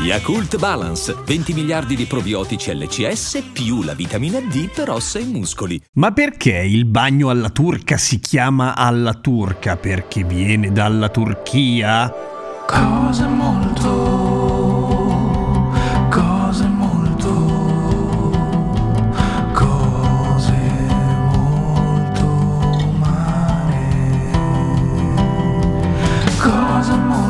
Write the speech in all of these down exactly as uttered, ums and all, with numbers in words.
Yakult Balance, venti miliardi di probiotici L C S più la vitamina D per ossa e muscoli. Ma perché il bagno alla turca si chiama alla turca? Perché viene dalla Turchia? Cose molto, cose molto, cose molto umane, cose molto.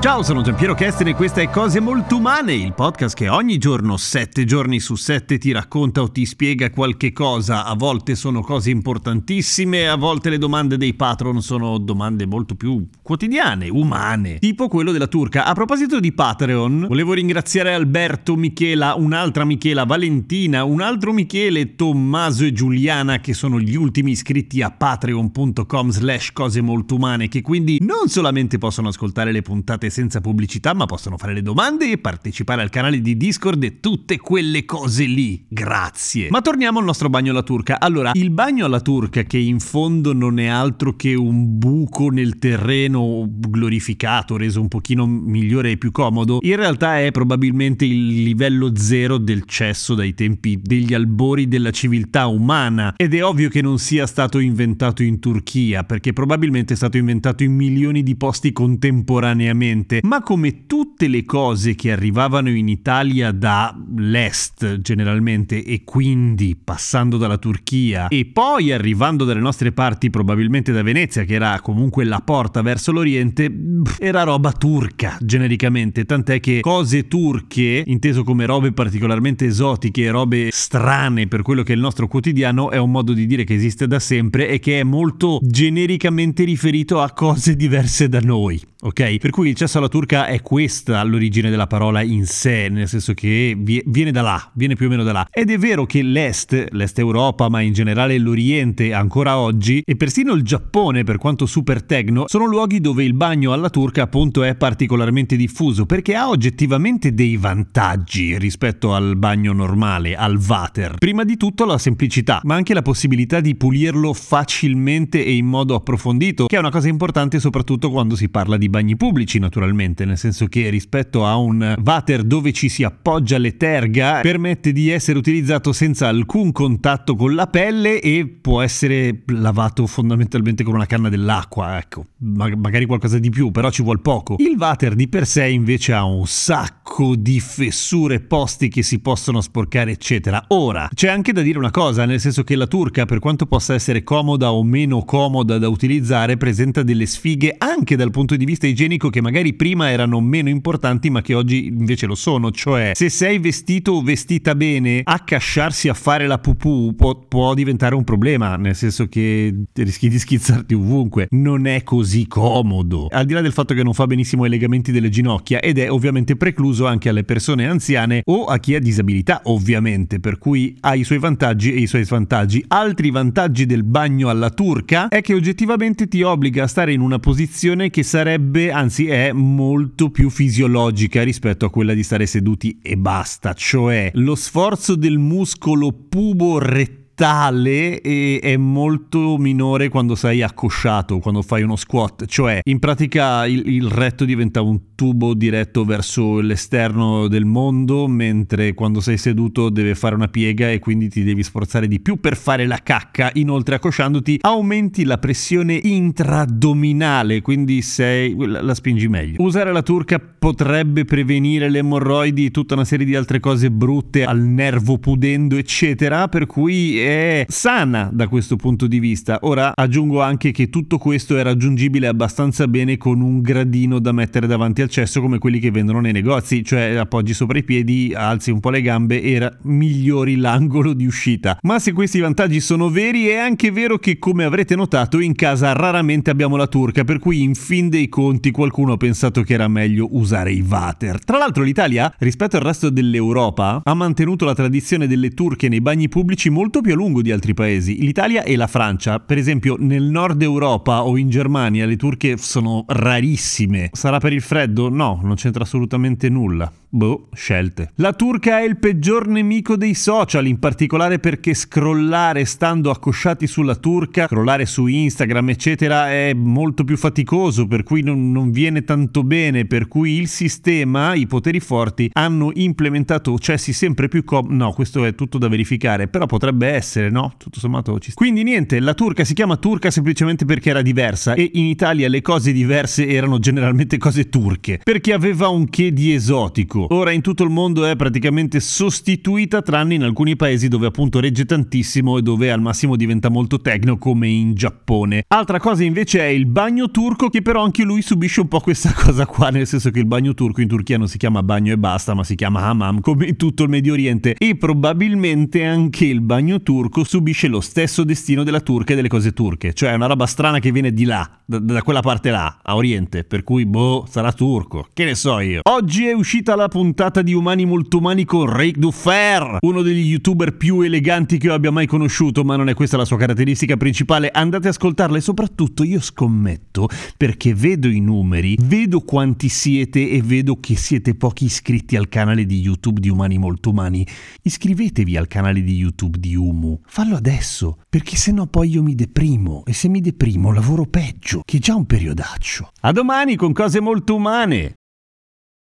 Ciao, sono Gian Piero Kesten e questa è Cose Molto Umane, il podcast che ogni giorno, sette giorni su sette, ti racconta o ti spiega qualche cosa. A volte sono cose importantissime, a volte le domande dei patron sono domande molto più quotidiane, umane, tipo quello della turca. A proposito di Patreon, volevo ringraziare Alberto, Michela, un'altra Michela, Valentina, un altro Michele, Tommaso e Giuliana, che sono gli ultimi iscritti a patreon.com slash cose molto umane, che quindi non solamente possono ascoltare le puntate senza pubblicità, ma possono fare le domande e partecipare al canale di Discord e tutte quelle cose lì. Grazie. Ma torniamo al nostro bagno alla turca. Allora, il bagno alla turca, che in fondo non è altro che un buco nel terreno glorificato, reso un pochino migliore e più comodo, in realtà è probabilmente il livello zero del cesso dai tempi degli albori della civiltà umana, ed è ovvio che non sia stato inventato in Turchia, perché probabilmente è stato inventato in milioni di posti contemporaneamente. Ma come tutte le cose che arrivavano in Italia dall'est generalmente, e quindi passando dalla Turchia e poi arrivando dalle nostre parti, probabilmente da Venezia, che era comunque la porta verso l'Oriente, era roba turca genericamente, tant'è che cose turche, inteso come robe particolarmente esotiche, robe strane per quello che è il nostro quotidiano, è un modo di dire che esiste da sempre e che è molto genericamente riferito a cose diverse da noi, ok? Per cui il cesso alla turca è questa l'origine della parola in sé, nel senso che viene da là, viene più o meno da là. Ed è vero che l'est, l'est Europa, ma in generale l'Oriente ancora oggi, e persino il Giappone, per quanto super tecno, sono luoghi dove il bagno alla turca appunto è particolarmente diffuso, perché ha oggettivamente dei vantaggi rispetto al bagno normale, al water. Prima di tutto la semplicità, ma anche la possibilità di pulirlo facilmente e in modo approfondito, che è una cosa importante soprattutto quando si parla di bagni pubblici, naturalmente, nel senso che rispetto a un water dove ci si appoggia le terga, permette di essere utilizzato senza alcun contatto con la pelle e può essere lavato fondamentalmente con una canna dell'acqua, ecco, Mag- magari qualcosa di più, però ci vuol poco. Il water di per sé invece ha un sacco di fessure, posti che si possono sporcare, eccetera. Ora, c'è anche da dire una cosa, nel senso che la turca, per quanto possa essere comoda o meno comoda da utilizzare, presenta delle sfighe anche dal punto di vista igienico che magari prima erano meno importanti ma che oggi invece lo sono. Cioè, se sei vestito o vestita bene, accasciarsi a fare la pupù può, può diventare un problema, nel senso che rischi di schizzarti ovunque, non è così comodo, al di là del fatto che non fa benissimo ai legamenti delle ginocchia, ed è ovviamente precluso anche alle persone anziane o a chi ha disabilità, ovviamente, per cui ha i suoi vantaggi e i suoi svantaggi. Altri vantaggi del bagno alla turca è che oggettivamente ti obbliga a stare in una posizione che sarebbe, anzi è, molto più fisiologica rispetto a quella di stare seduti e basta. Cioè, lo sforzo del muscolo pubo-rettile tale e è molto minore quando sei accosciato, quando fai uno squat. Cioè, in pratica il, il retto diventa un tubo diretto verso l'esterno del mondo, mentre quando sei seduto deve fare una piega e quindi ti devi sforzare di più per fare la cacca. Inoltre, accosciandoti aumenti la pressione intraaddominale, quindi sei la, la spingi meglio. Usare la turca potrebbe prevenire le emorroidi e tutta una serie di altre cose brutte al nervo pudendo, eccetera, per cui è sana da questo punto di vista. Ora aggiungo anche che tutto questo è raggiungibile abbastanza bene con un gradino da mettere davanti al cesso come quelli che vendono nei negozi, cioè appoggi sopra i piedi, alzi un po' le gambe e migliori l'angolo di uscita. Ma se questi vantaggi sono veri, è anche vero che, come avrete notato, in casa raramente abbiamo la turca, per cui in fin dei conti qualcuno ha pensato che era meglio usare i water. Tra l'altro l'Italia, rispetto al resto dell'Europa, ha mantenuto la tradizione delle turche nei bagni pubblici molto più a lungo di altri paesi. L'Italia e la Francia, per esempio, nel nord Europa o in Germania le turche sono rarissime. Sarà per il freddo? No, non c'entra assolutamente nulla. Boh, scelte. La turca è il peggior nemico dei social, in particolare perché scrollare stando accosciati sulla turca, scrollare su Instagram eccetera, è molto più faticoso, per cui non, non viene tanto bene, per cui il sistema, i poteri forti hanno implementato cessi sempre più com... no, questo è tutto da verificare, però potrebbe essere, no? Tutto sommato ci sta. Quindi niente, la turca si chiama turca semplicemente perché era diversa, e in Italia le cose diverse erano generalmente cose turche, perché aveva un che di esotico. Ora in tutto il mondo è praticamente sostituita, tranne in alcuni paesi dove appunto regge tantissimo e dove al massimo diventa molto tecno, come in Giappone. Altra cosa invece è il bagno turco, che però anche lui subisce un po' questa cosa qua, nel senso che il bagno turco in Turchia non si chiama bagno e basta, ma si chiama hammam, come in tutto il Medio Oriente, e probabilmente anche il bagno turco subisce lo stesso destino della turca e delle cose turche, cioè è una roba strana che viene di là, da, da quella parte là, a Oriente, per cui boh, sarà turco, che ne so io. Oggi è uscita la puntata di Umani Molto Umani con Rick Dufer, uno degli youtuber più eleganti che io abbia mai conosciuto, ma non è questa la sua caratteristica principale. Andate a ascoltarla, e soprattutto io scommetto, perché vedo i numeri, vedo quanti siete e vedo che siete pochi iscritti al canale di YouTube di Umani Molto Umani. Iscrivetevi al canale di YouTube di Umu, fallo adesso, perché sennò poi io mi deprimo, e se mi deprimo lavoro peggio, che è già un periodaccio. A domani con Cose Molto Umane!